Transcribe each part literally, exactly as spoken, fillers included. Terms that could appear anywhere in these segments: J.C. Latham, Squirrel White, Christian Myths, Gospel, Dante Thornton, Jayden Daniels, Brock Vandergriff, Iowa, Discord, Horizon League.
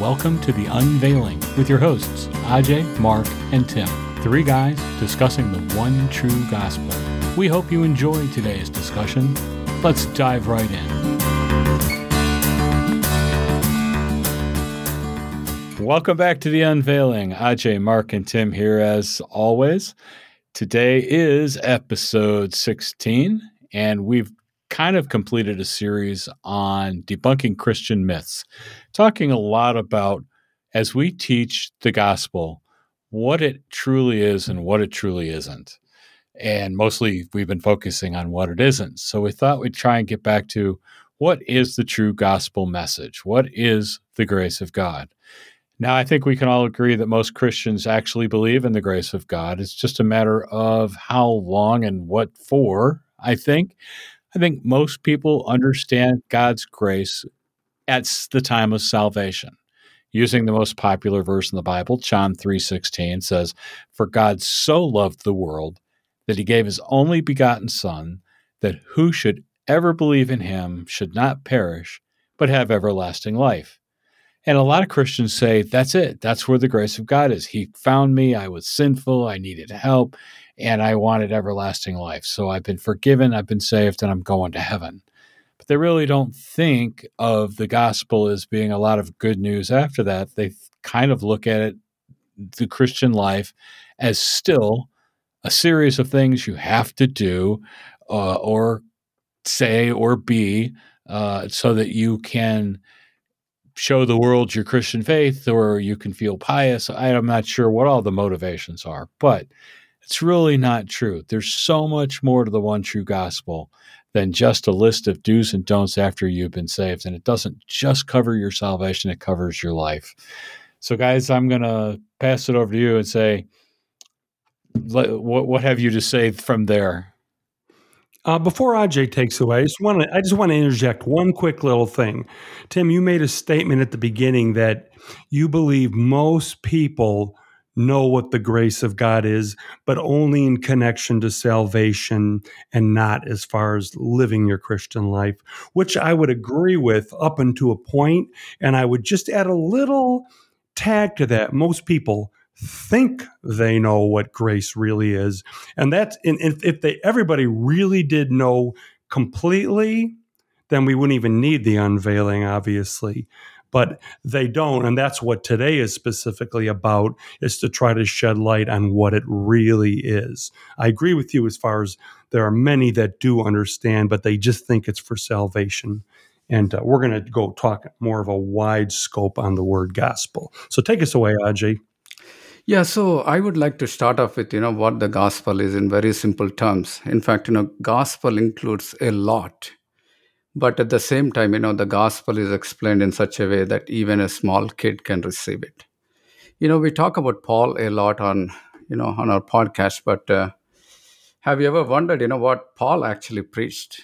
welcome to The Unveiling with your hosts, Ajay, Mark, and Tim, three guys discussing the one true gospel. We hope you enjoy today's discussion. Let's dive right in. Welcome back to The Unveiling. Ajay, Mark, and Tim here as always. Today is episode sixteen, and we've kind of completed a series on debunking Christian myths, talking a lot about, as we teach the gospel, what it truly is and what it truly isn't. And mostly we've been focusing on what it isn't. So we thought we'd try and get back to what is the true gospel message? What is the grace of God? Now, I think we can all agree that most Christians actually believe in the grace of God. It's just a matter of how long and what for, I think. I think most people understand God's grace at the time of salvation. Using the most popular verse in the Bible, John three sixteen says, "For God so loved the world that he gave his only begotten Son, that who should ever believe in him should not perish, but have everlasting life." And a lot of Christians say, that's it. That's where the grace of God is. He found me. I was sinful. I needed help. And I wanted everlasting life. So I've been forgiven. I've been saved. And I'm going to heaven. But they really don't think of the gospel as being a lot of good news after that. They kind of look at it, the Christian life, as still a series of things you have to do uh, or say or be uh, so that you can show the world your Christian faith, or you can feel pious. I'm not sure what all the motivations are, but it's really not true. There's so much more to the one true gospel than just a list of do's and don'ts after you've been saved. And it doesn't just cover your salvation, it covers your life. So guys, I'm going to pass it over to you and say, what, what have you to say from there? Uh, before Ajay takes away, I just want to I just want to interject one quick little thing. Tim, you made a statement at the beginning that you believe most people know what the grace of God is, but only in connection to salvation and not as far as living your Christian life, which I would agree with up until a point. And I would just add a little tag to that. Most people think they know what grace really is. And that's, and if, if they, everybody really did know completely, then we wouldn't even need the unveiling, obviously, but they don't. And that's what today is specifically about, is to try to shed light on what it really is. I agree with you as far as there are many that do understand, but they just think it's for salvation. And uh, we're going to go talk more of a wide scope on the word gospel. So take us away, Ajay. Yeah, so I would like to start off with, you know, what the gospel is in very simple terms. In fact, you know, gospel includes a lot. But at the same time, you know, the gospel is explained in such a way that even a small kid can receive it. You know, we talk about Paul a lot on, you know, on our podcast, but uh, have you ever wondered, you know, what Paul actually preached?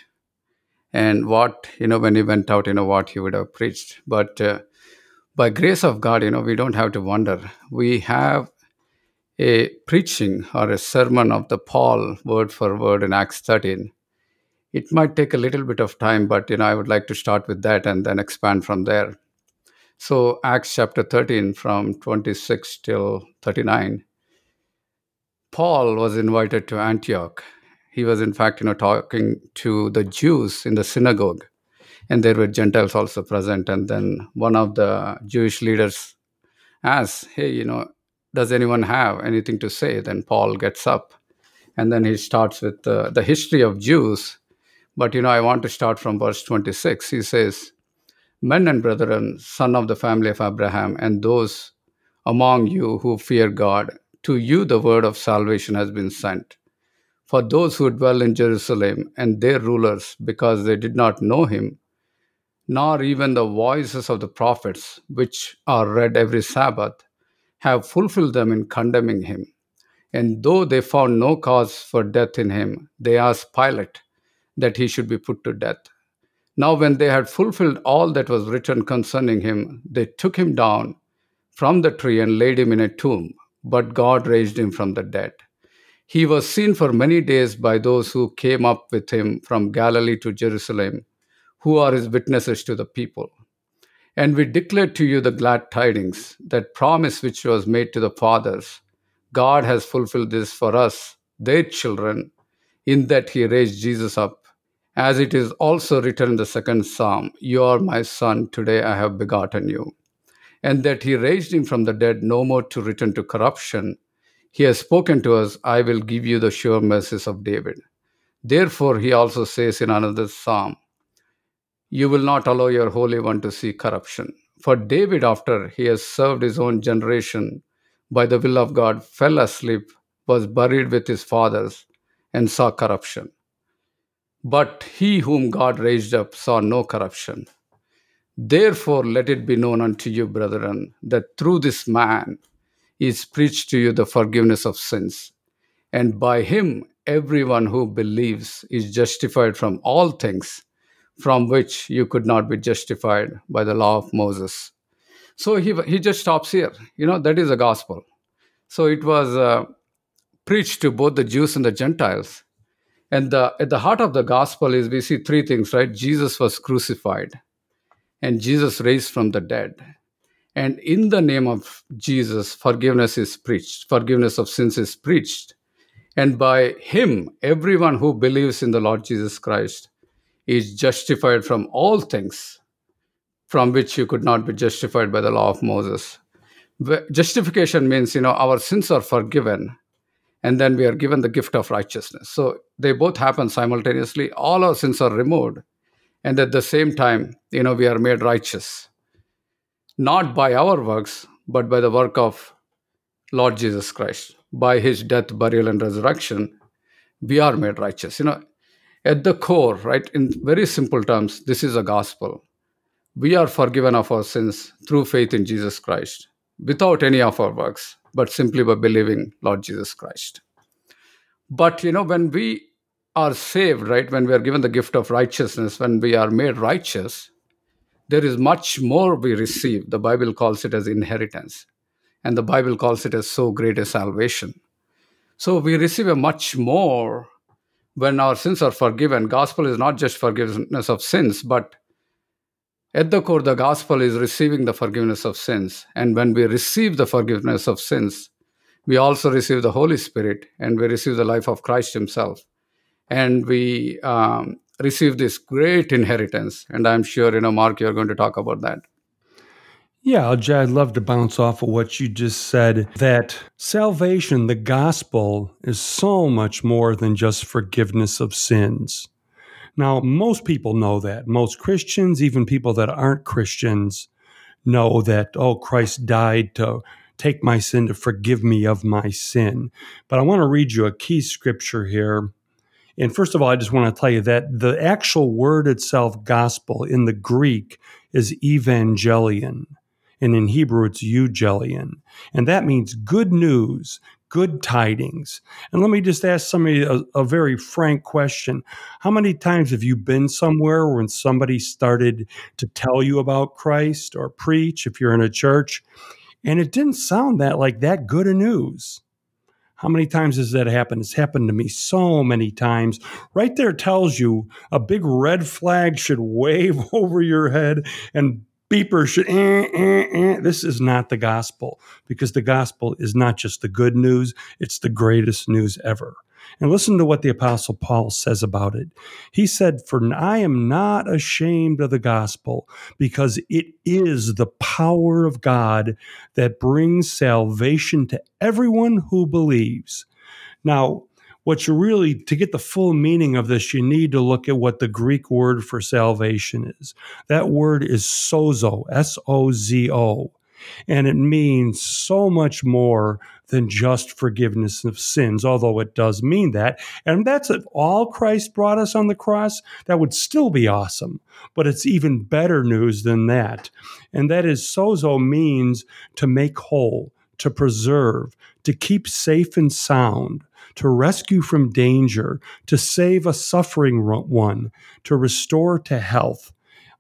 And what, you know, when he went out, you know, what he would have preached? But uh, by grace of God, you know, we don't have to wonder. We have a preaching or a sermon of the Paul word for word in Acts thirteen. It might take a little bit of time, but, you know, I would like to start with that and then expand from there. So Acts chapter thirteen from twenty-six till thirty-nine, Paul was invited to Antioch. He was, in fact, you know, talking to the Jews in the synagogue. And there were Gentiles also present. And then one of the Jewish leaders asks, hey, you know, does anyone have anything to say? Then Paul gets up and then he starts with uh, the history of Jews. But, you know, I want to start from verse twenty-six. He says, "Men and brethren, son of the family of Abraham, and those among you who fear God, to you the word of salvation has been sent. For those who dwell in Jerusalem and their rulers, because they did not know him, nor even the voices of the prophets, which are read every Sabbath, have fulfilled them in condemning him. And though they found no cause for death in him, they asked Pilate that he should be put to death. Now when they had fulfilled all that was written concerning him, they took him down from the tree and laid him in a tomb, but God raised him from the dead. He was seen for many days by those who came up with him from Galilee to Jerusalem, who are his witnesses to the people. And we declare to you the glad tidings, that promise which was made to the fathers. God has fulfilled this for us, their children, in that he raised Jesus up. As it is also written in the second psalm, you are my son, today I have begotten you. And that he raised him from the dead, no more to return to corruption. He has spoken to us, I will give you the sure mercies of David. Therefore, he also says in another psalm, you will not allow your Holy One to see corruption. For David, after he has served his own generation, by the will of God, fell asleep, was buried with his fathers, and saw corruption. But he whom God raised up saw no corruption. Therefore, let it be known unto you, brethren, that through this man is preached to you the forgiveness of sins. And by him, everyone who believes is justified from all things, from which you could not be justified by the law of Moses. So he he just stops here. You know, that is the gospel. So it was uh, preached to both the Jews and the Gentiles. And the, at the heart of the gospel is, we see three things, right? Jesus was crucified, and Jesus raised from the dead. And in the name of Jesus, forgiveness is preached. Forgiveness of sins is preached. And by him, everyone who believes in the Lord Jesus Christ is justified from all things from which you could not be justified by the law of Moses. Justification means, you know, our sins are forgiven, and then we are given the gift of righteousness. So they both happen simultaneously. All our sins are removed, and at the same time, you know, we are made righteous, not by our works, but by the work of Lord Jesus Christ. By his death, burial, and resurrection, we are made righteous. You know, at the core, right, in very simple terms, this is a gospel. We are forgiven of our sins through faith in Jesus Christ, without any of our works, but simply by believing Lord Jesus Christ. But, you know, when we are saved, right, when we are given the gift of righteousness, when we are made righteous, there is much more we receive. The Bible calls it as inheritance, and the Bible calls it as so great a salvation. So we receive a much more. When our sins are forgiven, gospel is not just forgiveness of sins, but at the core, the gospel is receiving the forgiveness of sins. And when we receive the forgiveness of sins, we also receive the Holy Spirit, and we receive the life of Christ himself. And we um, receive this great inheritance. And I'm sure, you know, Mark, you're going to talk about that. Yeah, Ajay, I'd love to bounce off of what you just said, that salvation, the gospel, is so much more than just forgiveness of sins. Now, most people know that. Most Christians, even people that aren't Christians, know that, oh, Christ died to take my sin, to forgive me of my sin. But I want to read you a key scripture here. And first of all, I just want to tell you that the actual word itself, gospel, in the Greek is evangelion. And in Hebrew, it's eugelion. And that means good news, good tidings. And let me just ask somebody a, a very frank question. How many times have you been somewhere when somebody started to tell you about Christ or preach, if you're in a church, and it didn't sound that like that good a news? How many times has that happened? It's happened to me so many times. Right there tells you a big red flag should wave over your head, and beeper should, eh, eh, eh. This is not the gospel, because the gospel is not just the good news, it's the greatest news ever. And listen to what the Apostle Paul says about it. He said, for I am not ashamed of the gospel, because it is the power of God that brings salvation to everyone who believes. Now, what you really, to get the full meaning of this, you need to look at what the Greek word for salvation is. That word is sozo, S O Z O. And it means so much more than just forgiveness of sins, although it does mean that. And that's if all Christ brought us on the cross, that would still be awesome. But it's even better news than that. And that is, sozo means to make whole, to preserve, to keep safe and sound, to rescue from danger, to save a suffering one, to restore to health.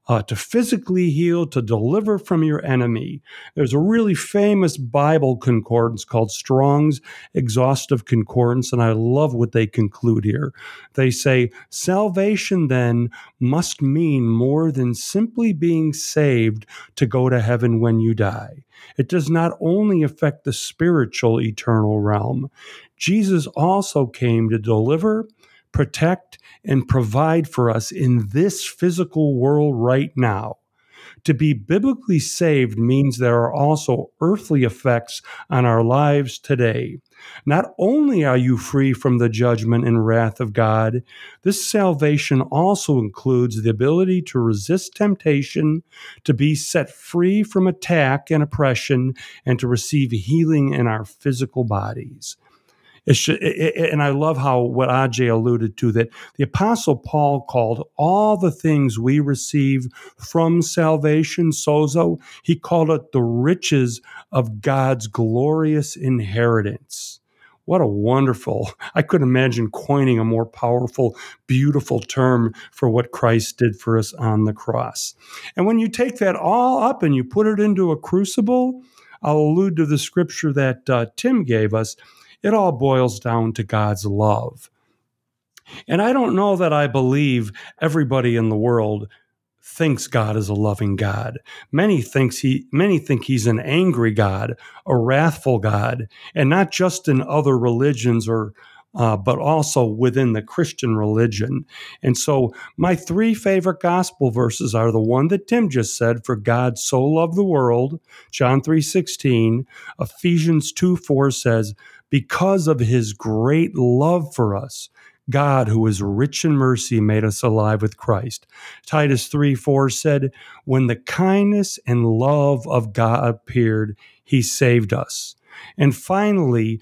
uh, to physically heal, to deliver from your enemy. There's a really famous Bible concordance called Strong's Exhaustive Concordance, and I love what they conclude here. They say, salvation then must mean more than simply being saved to go to heaven when you die. It does not only affect the spiritual eternal realm. Jesus also came to deliver, protect, and provide for us in this physical world right now. To be biblically saved means there are also earthly effects on our lives today. Not only are you free from the judgment and wrath of God, this salvation also includes the ability to resist temptation, to be set free from attack and oppression, and to receive healing in our physical bodies. It should, it, and I love how what Ajay alluded to, that the Apostle Paul called all the things we receive from salvation, sozo, he called it the riches of God's glorious inheritance. What a wonderful, I couldn't imagine coining a more powerful, beautiful term for what Christ did for us on the cross. And when you take that all up and you put it into a crucible, I'll allude to the scripture that uh, Tim gave us. It all boils down to God's love. And I don't know that I believe everybody in the world thinks God is a loving God. Many thinks he, many think he's an angry God, a wrathful God, and not just in other religions or Uh, but also within the Christian religion. And so my three favorite gospel verses are the one that Tim just said, for God so loved the world, John three sixteen, Ephesians two four says, because of his great love for us, God, who is rich in mercy, made us alive with Christ. Titus three four said, when the kindness and love of God appeared, he saved us. And finally,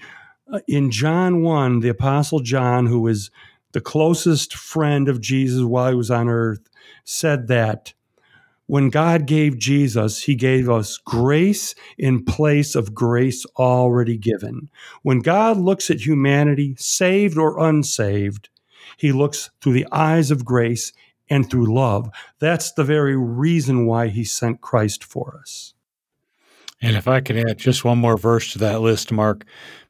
in John one, the Apostle John, who is the closest friend of Jesus while he was on earth, said that when God gave Jesus, he gave us grace in place of grace already given. When God looks at humanity, saved or unsaved, he looks through the eyes of grace and through love. That's the very reason why he sent Christ for us. And if I could add just one more verse to that list, Mark,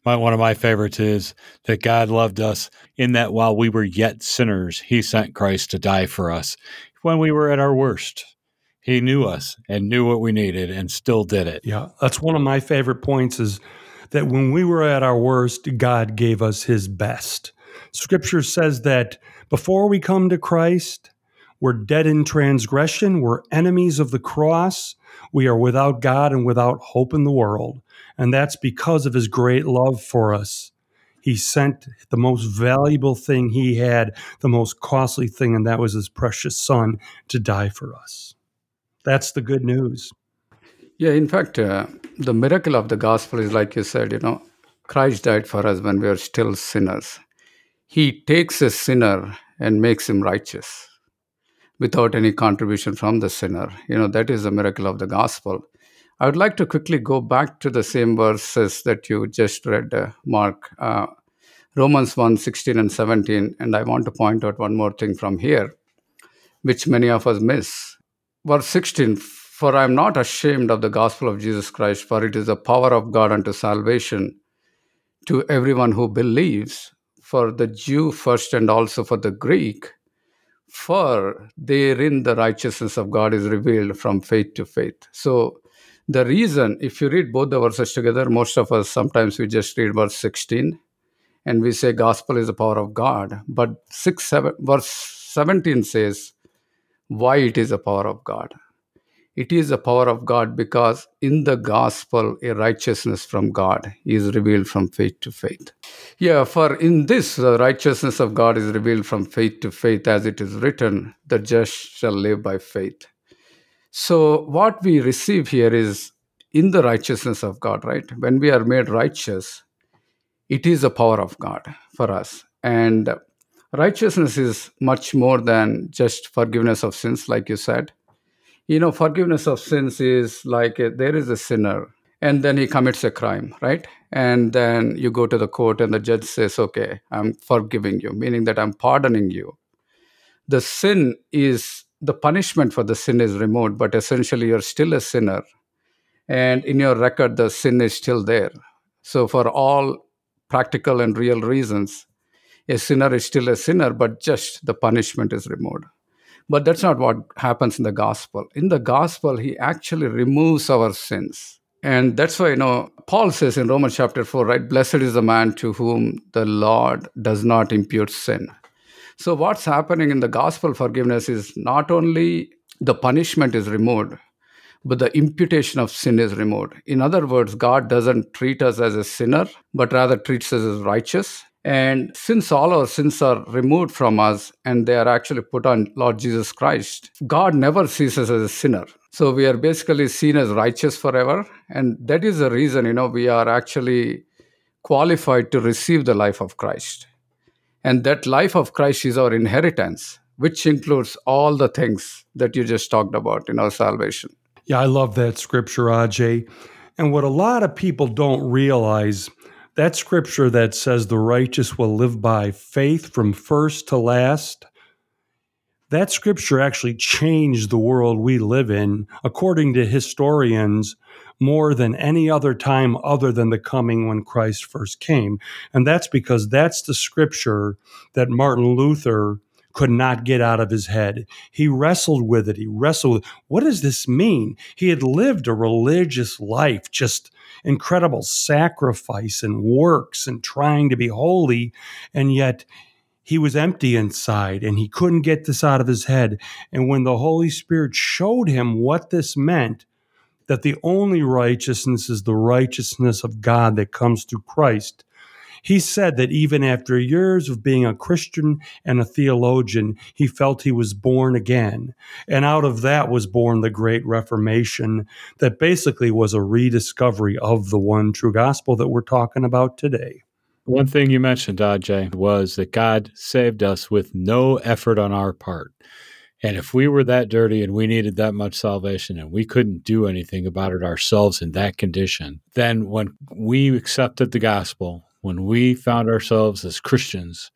my, one of my favorites is that God loved us in that while we were yet sinners, he sent Christ to die for us. When we were at our worst, he knew us and knew what we needed and still did it. Yeah, that's one of my favorite points, is that when we were at our worst, God gave us his best. Scripture says that before we come to Christ, we're dead in transgression. We're enemies of the cross. We are without God and without hope in the world. And that's because of his great love for us. He sent the most valuable thing he had, the most costly thing, and that was his precious son to die for us. That's the good news. Yeah, in fact, uh, the miracle of the gospel is, like you said, you know, Christ died for us when we are still sinners. He takes a sinner and makes him righteous, without any contribution from the sinner. You know, that is the miracle of the gospel. I would like to quickly go back to the same verses that you just read, uh, Mark, uh, Romans one sixteen and seventeen. And I want to point out one more thing from here, which many of us miss. Verse sixteen, for I am not ashamed of the gospel of Jesus Christ, for it is the power of God unto salvation to everyone who believes, for the Jew first and also for the Greek, for therein the righteousness of God is revealed from faith to faith. So the reason, if you read both the verses together, most of us, sometimes we just read verse sixteen and we say gospel is the power of God. But six, seven, verse seventeen says why it is the power of God. It is the power of God because in the gospel, a righteousness from God is revealed from faith to faith. Yeah, for in this, the righteousness of God is revealed from faith to faith, as it is written, the just shall live by faith. So what we receive here is in the righteousness of God, right? When we are made righteous, it is the power of God for us. And righteousness is much more than just forgiveness of sins, like you said. You know, forgiveness of sins is like a, there is a sinner and then he commits a crime, right? And then you go to the court and the judge says, okay, I'm forgiving you, meaning that I'm pardoning you. The sin is the punishment for the sin is removed, but essentially you're still a sinner. And in your record, the sin is still there. So for all practical and real reasons, a sinner is still a sinner, but just the punishment is removed. But that's not what happens in the gospel. In the gospel, he actually removes our sins. And that's why, you know, Paul says in Romans chapter four, right, blessed is the man to whom the Lord does not impute sin. So what's happening in the gospel forgiveness is not only the punishment is removed, but the imputation of sin is removed. In other words, God doesn't treat us as a sinner, but rather treats us as righteous. And since all our sins are removed from us and they are actually put on Lord Jesus Christ, God never sees us as a sinner. So we are basically seen as righteous forever. And that is the reason, you know, we are actually qualified to receive the life of Christ. And that life of Christ is our inheritance, which includes all the things that you just talked about in our salvation. Yeah, I love that scripture, Ajay. And what a lot of people don't realize, that scripture that says the righteous will live by faith from first to last, that scripture actually changed the world we live in, according to historians, more than any other time other than the coming when Christ first came. And that's because that's the scripture that Martin Luther could not get out of his head. He wrestled with it. He wrestled with, what does this mean? He had lived a religious life, just incredible sacrifice and works and trying to be holy, and yet he was empty inside and he couldn't get this out of his head. And when the Holy Spirit showed him what this meant, that the only righteousness is the righteousness of God that comes through Christ, he said that even after years of being a Christian and a theologian, he felt he was born again. And out of that was born the Great Reformation, that basically was a rediscovery of the one true gospel that we're talking about today. One thing you mentioned, Ajay, was that God saved us with no effort on our part. And if we were that dirty and we needed that much salvation and we couldn't do anything about it ourselves in that condition, then when we accepted the gospel, when we found ourselves as Christians,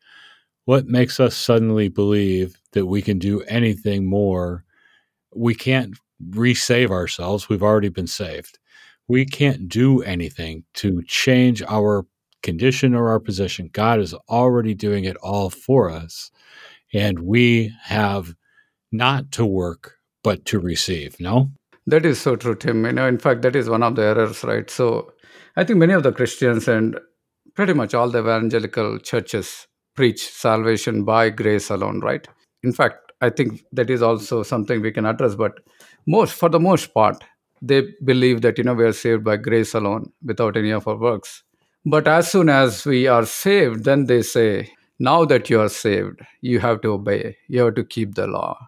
what makes us suddenly believe that we can do anything more? We can't re-save ourselves. We've already been saved. We can't do anything to change our condition or our position. God is already doing it all for us, and we have not to work but to receive, no? That is so true, Tim. You know, in fact, that is one of the errors, right? So I think many of the Christians and pretty much all the evangelical churches preach salvation by grace alone, right? In fact, I think that is also something we can address, but most, for the most part, they believe that, you know, we are saved by grace alone without any of our works. But as soon as we are saved, then they say, now that you are saved, you have to obey. You have to keep the law.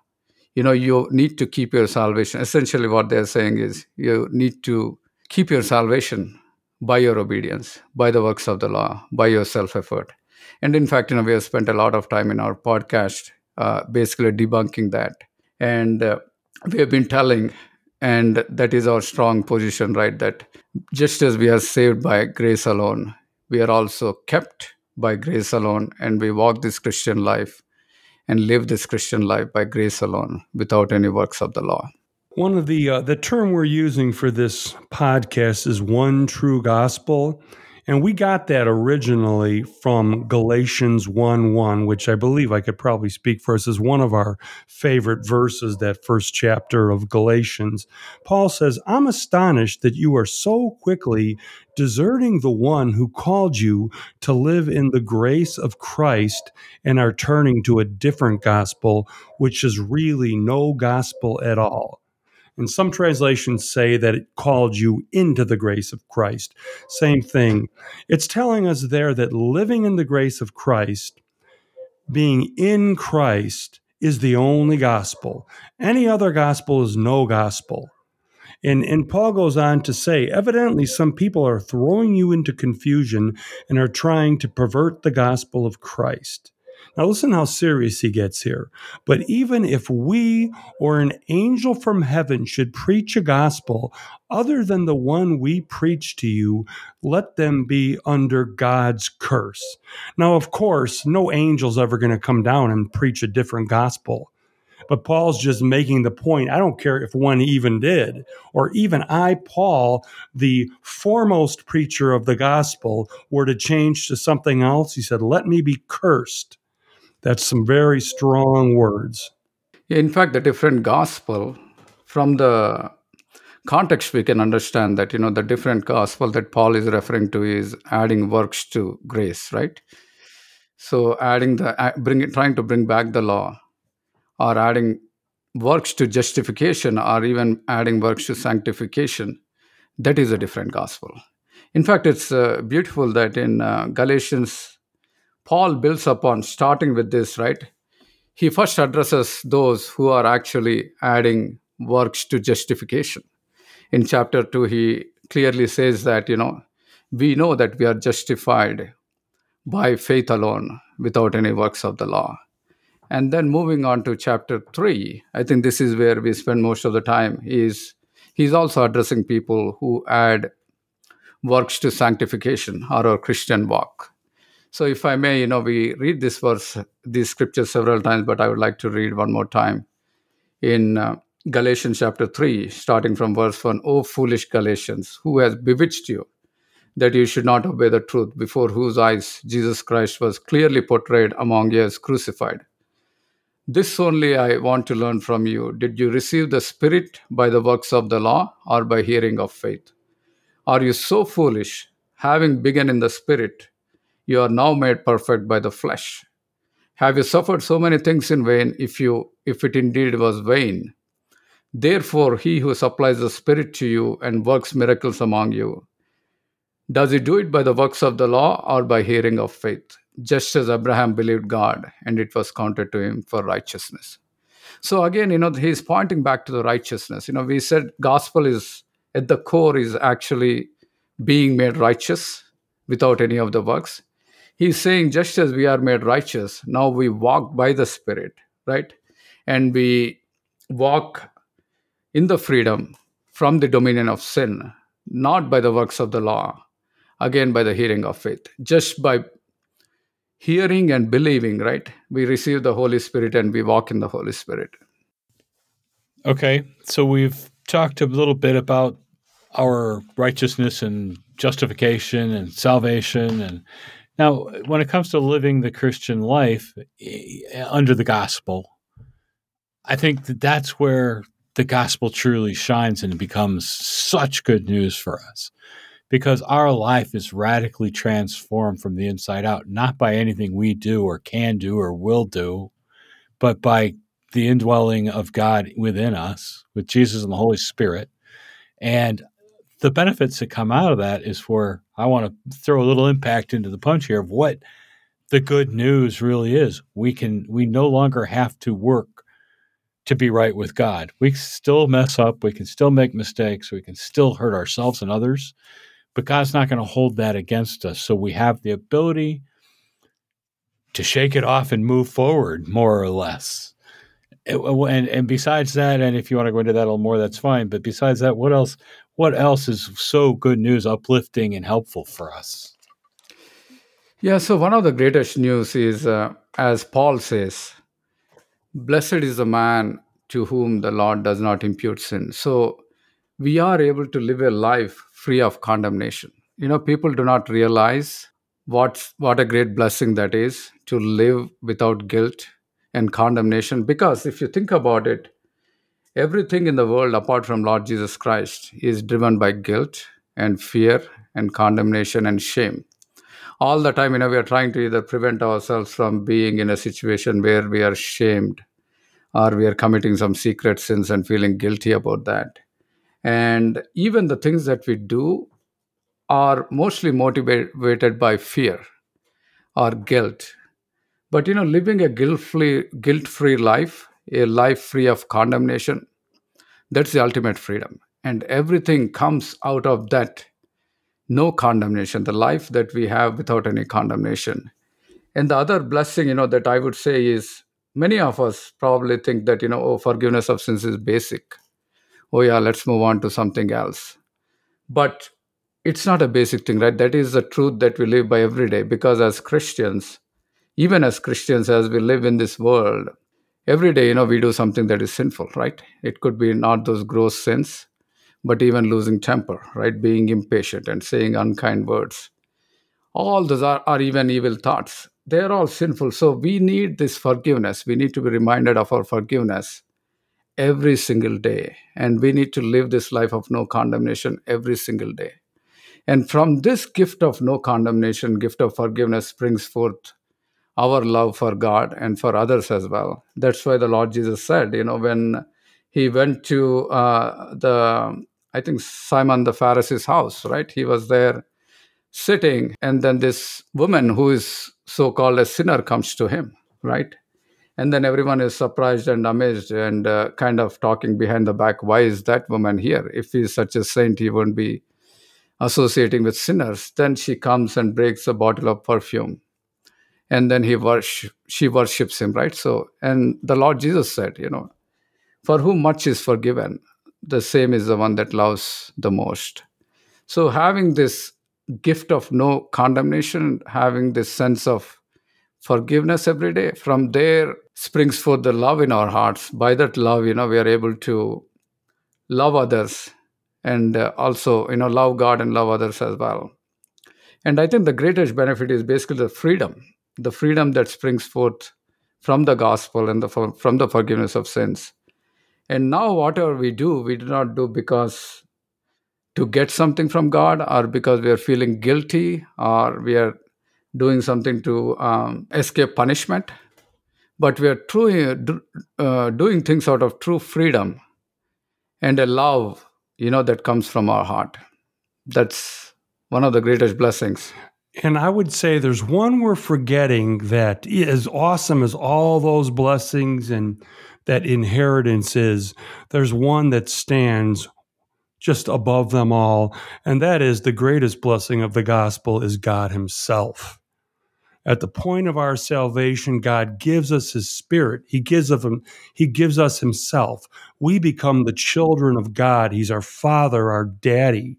You know, you need to keep your salvation. Essentially what they're saying is you need to keep your salvation by your obedience, by the works of the law, by your self-effort. And in fact, you know, we have spent a lot of time in our podcast uh, basically debunking that. And uh, we have been telling, and that is our strong position, right, that just as we are saved by grace alone, we are also kept by grace alone, and we walk this Christian life and live this Christian life by grace alone without any works of the law. One of the uh, the term we're using for this podcast is one true gospel, and we got that originally from Galatians one one, which I believe I could probably speak for us as one of our favorite verses, that first chapter of Galatians. Paul says, "I'm astonished that you are so quickly deserting the one who called you to live in the grace of Christ and are turning to a different gospel, which is really no gospel at all." And some translations say that it called you into the grace of Christ. Same thing. It's telling us there that living in the grace of Christ, being in Christ, is the only gospel. Any other gospel is no gospel. And, and Paul goes on to say, evidently some people are throwing you into confusion and are trying to pervert the gospel of Christ. Now listen how serious he gets here. But even if we or an angel from heaven should preach a gospel other than the one we preach to you, let them be under God's curse. Now, of course, no angel's ever going to come down and preach a different gospel. But Paul's just making the point, I don't care if one even did, or even I, Paul, the foremost preacher of the gospel, were to change to something else. He said, let me be cursed. That's some very strong words. In fact, the different gospel, from the context, we can understand that, you know, the different gospel that Paul is referring to is adding works to grace, right? So adding the, bring trying to bring back the law, or adding works to justification, or even adding works to sanctification, that is a different gospel. In fact, it's uh, beautiful that in uh, Galatians, Paul builds upon, starting with this, right? He first addresses those who are actually adding works to justification. In chapter two, he clearly says that, you know, we know that we are justified by faith alone, without any works of the law. And then moving on to chapter three, I think this is where we spend most of the time, is he's also addressing people who add works to sanctification or our Christian walk. So if I may, you know, we read this verse, these scriptures several times, but I would like to read one more time in uh, Galatians chapter three, starting from verse one, O foolish Galatians, who has bewitched you, that you should not obey the truth, before whose eyes Jesus Christ was clearly portrayed among you as crucified. This only I want to learn from you. Did you receive the Spirit by the works of the law, or by hearing of faith? Are you so foolish, having begun in the Spirit, you are now made perfect by the flesh? Have you suffered so many things in vain, if you, if it indeed was vain? Therefore, he who supplies the Spirit to you and works miracles among you, does he do it by the works of the law, or by hearing of faith? Just as Abraham believed God, and it was counted to him for righteousness. So again, you know, he's pointing back to the righteousness. You know, we said gospel is, at the core, is actually being made righteous without any of the works. He's saying, just as we are made righteous, now we walk by the Spirit, right? And we walk in the freedom from the dominion of sin, not by the works of the law, again by the hearing of faith. Just by hearing and believing, right, we receive the Holy Spirit and we walk in the Holy Spirit. Okay, so we've talked a little bit about our righteousness and justification and salvation. And now, when it comes to living the Christian life under the gospel, I think that that's where the gospel truly shines and becomes such good news for us, because our life is radically transformed from the inside out, not by anything we do or can do or will do, but by the indwelling of God within us, with Jesus and the Holy Spirit. And the benefits that come out of that is where I want to throw a little impact into the punch here of what the good news really is. We can, we no longer have to work to be right with God. We still mess up. We can still make mistakes. We can still hurt ourselves and others, but God's not going to hold that against us. So we have the ability to shake it off and move forward, more or less. And, and besides that, and if you want to go into that a little more, that's fine. But besides that, what else? What else is so good news, uplifting, and helpful for us? Yeah. So one of the greatest news is, uh, as Paul says, blessed is the man to whom the Lord does not impute sin. So we are able to live a life free of condemnation. You know, people do not realize what, what a great blessing that is, to live without guilt and condemnation. Because if you think about it, everything in the world apart from Lord Jesus Christ is driven by guilt and fear and condemnation and shame. All the time, you know, we are trying to either prevent ourselves from being in a situation where we are shamed, or we are committing some secret sins and feeling guilty about that. And even the things that we do are mostly motivated by fear or guilt. But, you know, living a guilt-free, guilt-free life, a life free of condemnation, that's the ultimate freedom. And everything comes out of that. No condemnation, the life that we have without any condemnation. And the other blessing, you know, that I would say is, many of us probably think that, you know, oh, forgiveness of sins is basic. Oh, yeah, let's move on to something else. But it's not a basic thing, right? That is the truth that we live by every day. Because as Christians, even as Christians, as we live in this world, every day, you know, we do something that is sinful, right? It could be not those gross sins, but even losing temper, right? Being impatient and saying unkind words. All those are, are even evil thoughts. They're all sinful. So we need this forgiveness. We need to be reminded of our forgiveness every single day. And we need to live this life of no condemnation every single day. And from this gift of no condemnation, gift of forgiveness springs forth our love for God and for others as well. That's why the Lord Jesus said, you know, when he went to uh, the, I think, Simon the Pharisee's house, right? He was there sitting, and then this woman who is so-called a sinner comes to him, right? And then everyone is surprised and amazed and uh, kind of talking behind the back, why is that woman here? If he's such a saint, he won't be associating with sinners. Then she comes and breaks a bottle of perfume. And then he worship, she worships him, right? So, and the Lord Jesus said, you know, for whom much is forgiven, the same is the one that loves the most. So having this gift of no condemnation, having this sense of forgiveness every day, from there springs forth the love in our hearts. By that love, you know, we are able to love others and uh, also, you know, love God and love others as well. And I think the greatest benefit is basically the freedom. The freedom that springs forth from the gospel and the from the forgiveness of sins. And now whatever we do, we do not do because to get something from God or because we are feeling guilty or we are doing something to um, escape punishment. But we are true, uh, doing things out of true freedom and a love, you know, that comes from our heart. That's one of the greatest blessings. And I would say there's one we're forgetting that, as awesome as all those blessings and that inheritance is, there's one that stands just above them all. And that is the greatest blessing of the gospel is God himself. At the point of our salvation, God gives us his spirit. He gives of him, he gives us himself. We become the children of God. He's our father, our daddy.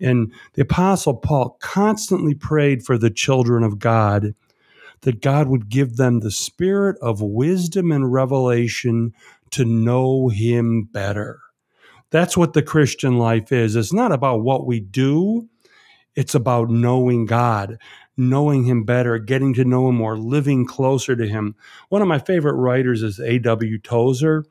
And the Apostle Paul constantly prayed for the children of God, that God would give them the spirit of wisdom and revelation to know him better. That's what the Christian life is. It's not about what we do. It's about knowing God, knowing him better, getting to know him more, living closer to him. One of my favorite writers is A W Tozer,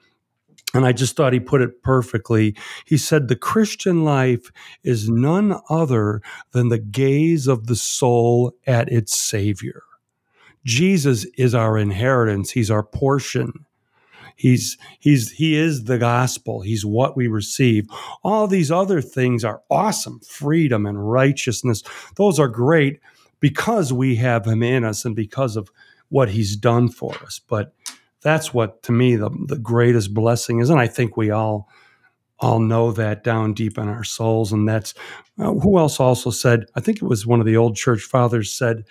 and I just thought he put it perfectly. He said, the Christian life is none other than the gaze of the soul at its Savior. Jesus is our inheritance. He's our portion. He's he's he is the gospel. He's what we receive. All these other things are awesome. Freedom and righteousness. Those are great because we have him in us and because of what he's done for us. But that's what, to me, the, the greatest blessing is. And I think we all all know that down deep in our souls. And that's, uh, who else also said, I think it was one of the old church fathers said,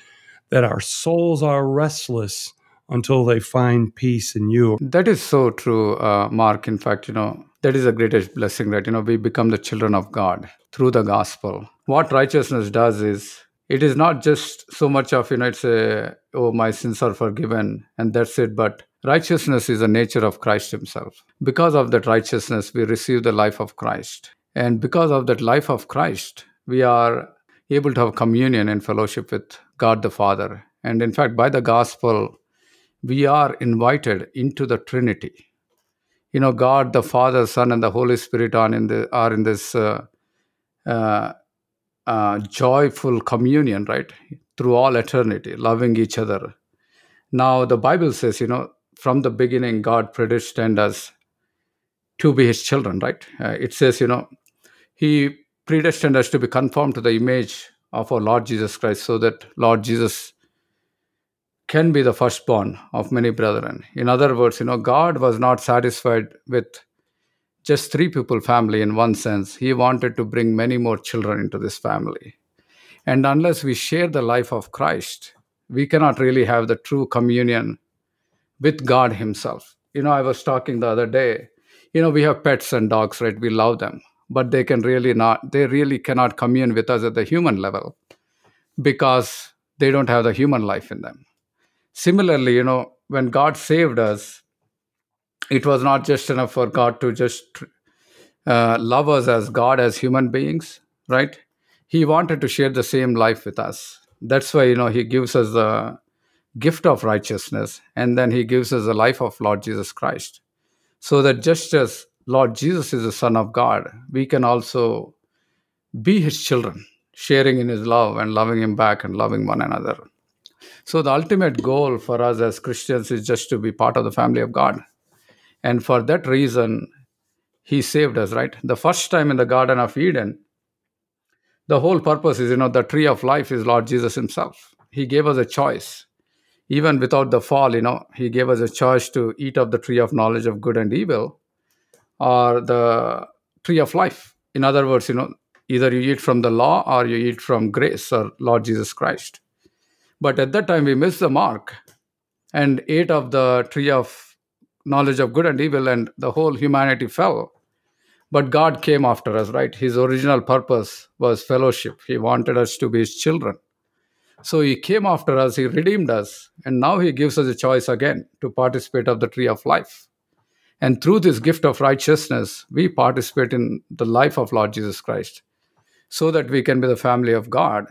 that our souls are restless until they find peace in you. That is so true, uh, Mark. In fact, you know, that is the greatest blessing, that, you know, we become the children of God through the gospel. What righteousness does is, it is not just so much of, you know, it's a, oh, my sins are forgiven, and that's it. But righteousness is the nature of Christ himself. Because of that righteousness, we receive the life of Christ. And because of that life of Christ, we are able to have communion and fellowship with God the Father. And in fact, by the gospel, we are invited into the Trinity. You know, God, the Father, Son, and the Holy Spirit are in, the, are in this uh, uh, uh, joyful communion, right? Through all eternity, loving each other. Now, the Bible says, you know, from the beginning, God predestined us to be his children, right? Uh, it says, you know, he predestined us to be conformed to the image of our Lord Jesus Christ, so that Lord Jesus can be the firstborn of many brethren. In other words, you know, God was not satisfied with just three people family in one sense. He wanted to bring many more children into this family. And unless we share the life of Christ, we cannot really have the true communion with God himself. You know, I was talking the other day, you know, we have pets and dogs, right? We love them, but they can really not, they really cannot commune with us at the human level because they don't have the human life in them. Similarly, you know, when God saved us, It was not just enough for God to just uh, love us as God, as human beings, right? He wanted to share the same life with us. That's why, you know, he gives us the gift of righteousness, and then he gives us the life of Lord Jesus Christ. So that just as Lord Jesus is the Son of God, we can also be his children, sharing in his love and loving him back and loving one another. So the ultimate goal for us as Christians is just to be part of the family of God. And for that reason, he saved us, right? The first time in the Garden of Eden, the whole purpose is, you know, the tree of life is Lord Jesus himself. He gave us a choice. Even without the fall, you know, he gave us a choice to eat of the tree of knowledge of good and evil or the tree of life. In other words, you know, either you eat from the law or you eat from grace or Lord Jesus Christ. But at that time, we missed the mark and ate of the tree of knowledge of good and evil, and the whole humanity fell. But God came after us, right? His original purpose was fellowship. He wanted us to be his children. So he came after us, he redeemed us, and now he gives us a choice again to participate of the tree of life. And through this gift of righteousness, we participate in the life of Lord Jesus Christ so that we can be the family of God,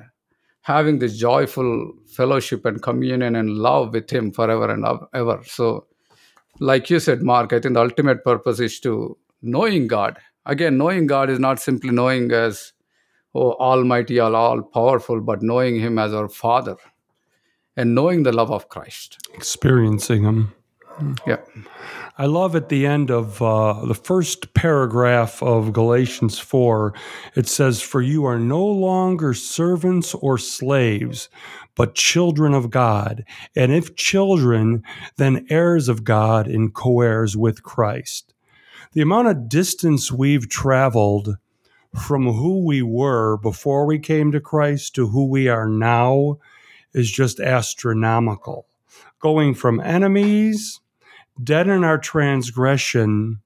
having this joyful fellowship and communion and love with him forever and ever. So like you said, Mark, I think the ultimate purpose is to knowing God. Again, knowing God is not simply knowing as oh, almighty or all-powerful, but knowing him as our Father and knowing the love of Christ. Experiencing him. Yeah. I love at the end of uh, the first paragraph of Galatians four, it says, "For you are no longer servants or slaves, but children of God. And if children, then heirs of God and co-heirs with Christ." The amount of distance we've traveled from who we were before we came to Christ to who we are now is just astronomical. Going from enemies, dead in our transgression,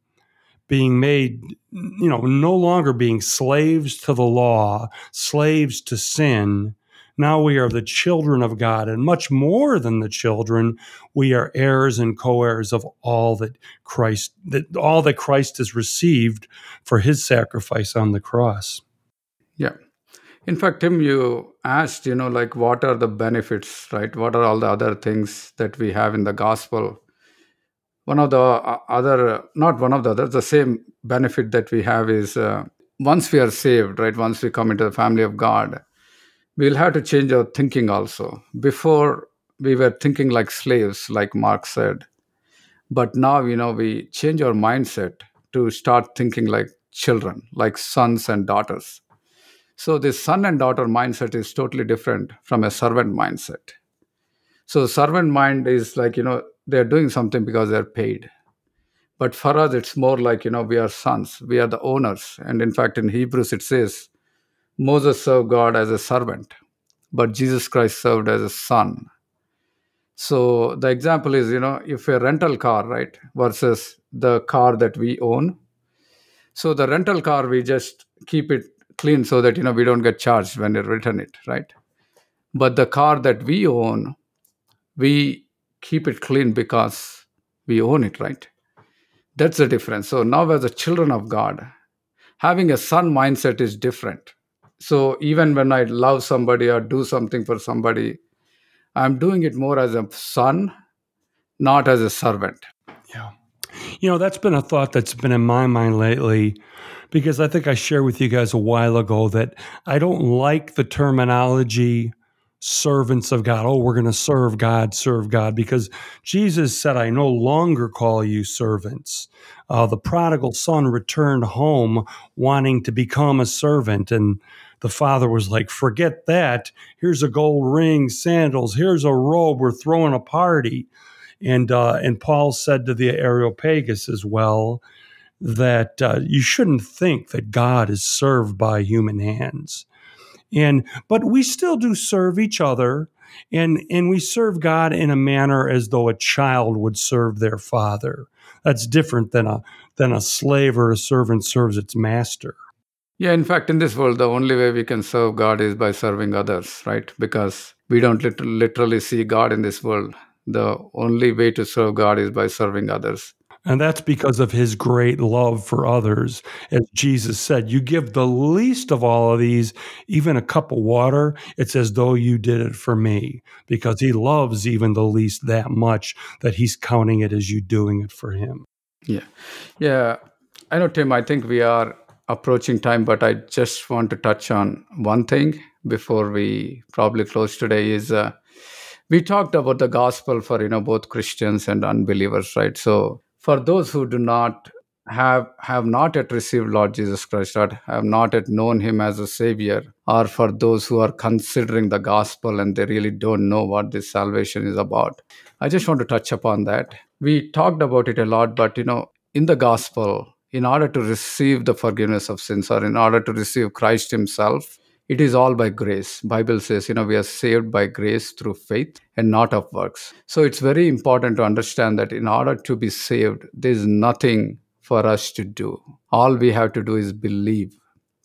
being made, you know, no longer being slaves to the law, slaves to sin. Now we are the children of God, and much more than the children, we are heirs and co-heirs of all that Christ, that all that Christ has received for his sacrifice on the cross. Yeah. In fact, Tim, you asked, you know, like, what are the benefits, right? What are all the other things that we have in the gospel? One of the other, not one of the other, the same benefit that we have is uh, once we are saved, right? Once we come into the family of God, we'll have to change our thinking also. Before, we were thinking like slaves, like Mark said. But now, you know, we change our mindset to start thinking like children, like sons and daughters. So this son and daughter mindset is totally different from a servant mindset. So servant mind is like, you know, they're doing something because they're paid. But for us, it's more like, you know, we are sons, we are the owners. And in fact, in Hebrews, it says, Moses served God as a servant, but Jesus Christ served as a son. So the example is, you know, if a rental car, right, versus the car that we own. So the rental car, we just keep it clean so that, you know, we don't get charged when we return it, right? But the car that we own, we keep it clean because we own it, right? That's the difference. So now as the children of God, having a son mindset is different. So even when I love somebody or do something for somebody, I'm doing it more as a son, not as a servant. Yeah. You know, that's been a thought that's been in my mind lately, because I think I shared with you guys a while ago that I don't like the terminology servants of God. Oh, we're going to serve God, serve God, because Jesus said, "I no longer call you servants." Uh, the prodigal son returned home wanting to become a servant, and the father was like, "Forget that. Here's a gold ring, sandals. Here's a robe. We're throwing a party." And uh, and Paul said to the Areopagus as well that uh, you shouldn't think that God is served by human hands. And but we still do serve each other, and and we serve God in a manner as though a child would serve their father. That's different than a than a slave or a servant serves its master. Yeah, in fact, in this world, the only way we can serve God is by serving others, right? Because we don't lit- literally see God in this world. The only way to serve God is by serving others. And that's because of his great love for others. As Jesus said, you give the least of all of these, even a cup of water, it's as though you did it for me, because he loves even the least that much that he's counting it as you doing it for him. Yeah. Yeah. I know, Tim, I think we are approaching time, but I just want to touch on one thing before we probably close today is uh, we talked about the gospel for, you know, both Christians and unbelievers, right? So for those who do not have, have not yet received Lord Jesus Christ, or have not yet known him as a savior, or for those who are considering the gospel and they really don't know what this salvation is about, I just want to touch upon that. We talked about it a lot, but, you know, in the gospel, in order to receive the forgiveness of sins, or in order to receive Christ himself, it is all by grace. Bible says, you know, we are saved by grace through faith and not of works. So it's very important to understand that in order to be saved, there's nothing for us to do. All we have to do is believe.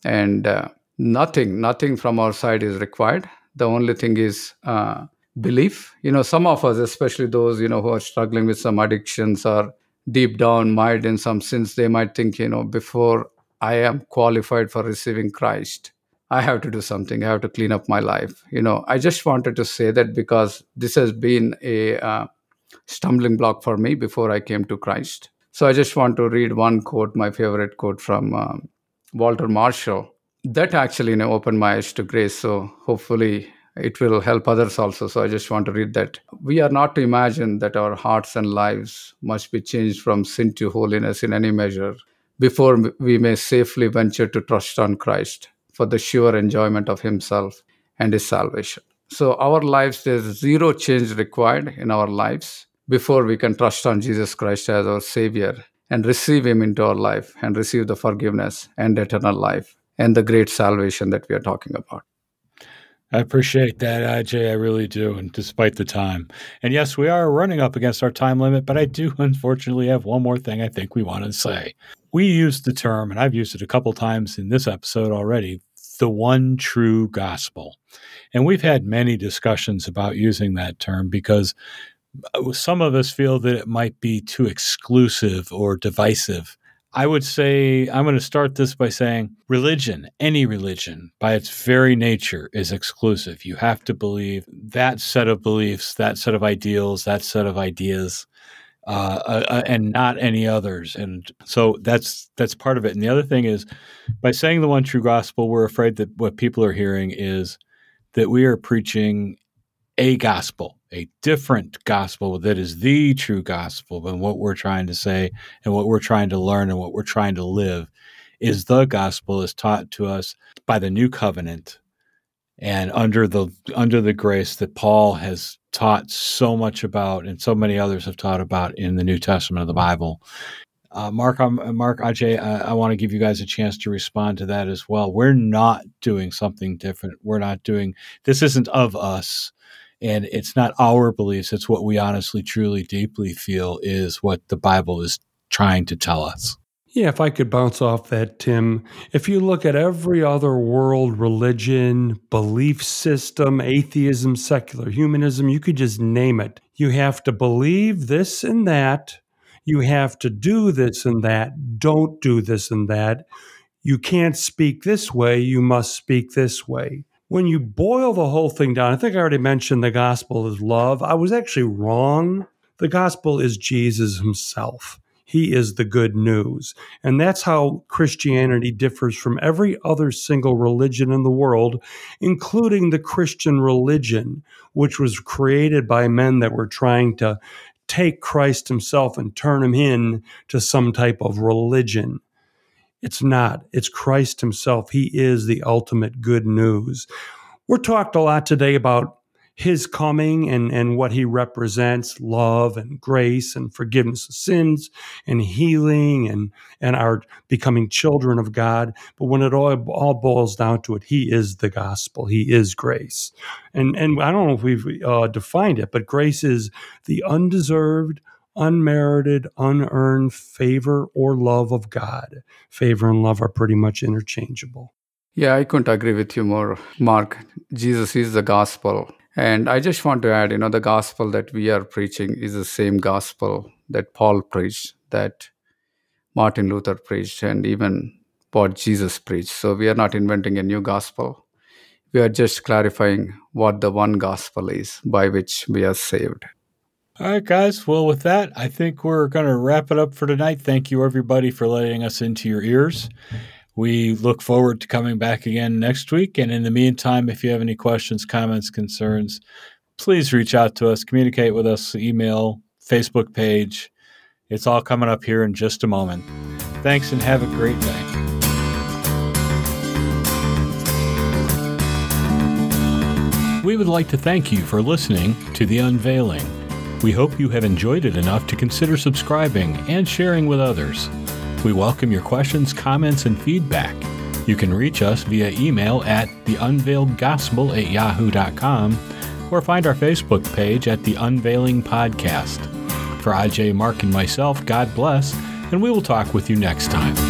And uh, nothing, nothing from our side is required. The only thing is uh, belief. You know, some of us, especially those, you know, who are struggling with some addictions or deep down mired in some sins, they might think, you know, before I am qualified for receiving Christ, I have to do something. I have to clean up my life. You know, I just wanted to say that because this has been a uh, stumbling block for me before I came to Christ. So I just want to read one quote, my favorite quote from um, Walter Marshall. That actually, you know, opened my eyes to grace. So hopefully it will help others also. So I just want to read that. We are not to imagine that our hearts and lives must be changed from sin to holiness in any measure before we may safely venture to trust on Christ for the sure enjoyment of himself and his salvation. So our lives, there's zero change required in our lives before we can trust on Jesus Christ as our Savior and receive him into our life and receive the forgiveness and eternal life and the great salvation that we are talking about. I appreciate that, Ajay. I really do, and despite the time. And yes, we are running up against our time limit, but I do unfortunately have one more thing I think we want to say. We use the term, and I've used it a couple times in this episode already, the one true gospel. And we've had many discussions about using that term because some of us feel that it might be too exclusive or divisive. I would say, I'm going to start this by saying religion, any religion, by its very nature is exclusive. You have to believe that set of beliefs, that set of ideals, that set of ideas, uh, uh, and not any others. And so that's that's part of it. And the other thing is, by saying the one true gospel, we're afraid that what people are hearing is that we are preaching a gospel, a different gospel that is the true gospel, and what we're trying to say and what we're trying to learn and what we're trying to live is the gospel as taught to us by the new covenant and under the under the grace that Paul has taught so much about and so many others have taught about in the New Testament of the Bible. Uh, Mark, um, Mark, Ajay, I, I want to give you guys a chance to respond to that as well. We're not doing something different. We're not doing, this isn't of us. And it's not our beliefs. It's what we honestly, truly, deeply feel is what the Bible is trying to tell us. Yeah, if I could bounce off that, Tim. If you look at every other world religion, belief system, atheism, secular humanism, you could just name it. You have to believe this and that. You have to do this and that. Don't do this and that. You can't speak this way. You must speak this way. When you boil the whole thing down, I think I already mentioned the gospel is love. I was actually wrong. The gospel is Jesus himself. He is the good news. And that's how Christianity differs from every other single religion in the world, including the Christian religion, which was created by men that were trying to take Christ himself and turn him in to some type of religion. It's not. It's Christ himself. He is the ultimate good news. We're talked a lot today about his coming and, and what he represents, love and grace and forgiveness of sins and healing and, and our becoming children of God. But when it all, all boils down to it, he is the gospel. He is grace. And, and I don't know if we've uh, defined it, but grace is the undeserved, unmerited, unearned favor or love of God. Favor and love are pretty much interchangeable. Yeah, I couldn't agree with you more, Mark. Jesus is the gospel. And I just want to add, you know, the gospel that we are preaching is the same gospel that Paul preached, that Martin Luther preached, and even what Jesus preached. So we are not inventing a new gospel. We are just clarifying what the one gospel is by which we are saved. All right, guys. Well, with that, I think we're going to wrap it up for tonight. Thank you, everybody, for letting us into your ears. We look forward to coming back again next week. And in the meantime, if you have any questions, comments, concerns, please reach out to us, communicate with us, email, Facebook page. It's all coming up here in just a moment. Thanks and have a great night. We would like to thank you for listening to The Unveiling. We hope you have enjoyed it enough to consider subscribing and sharing with others. We welcome your questions, comments, and feedback. You can reach us via email at the unveiled gospel at yahoo dot com or find our Facebook page at The Unveiling Podcast. For I J, Mark, and myself, God bless, and we will talk with you next time.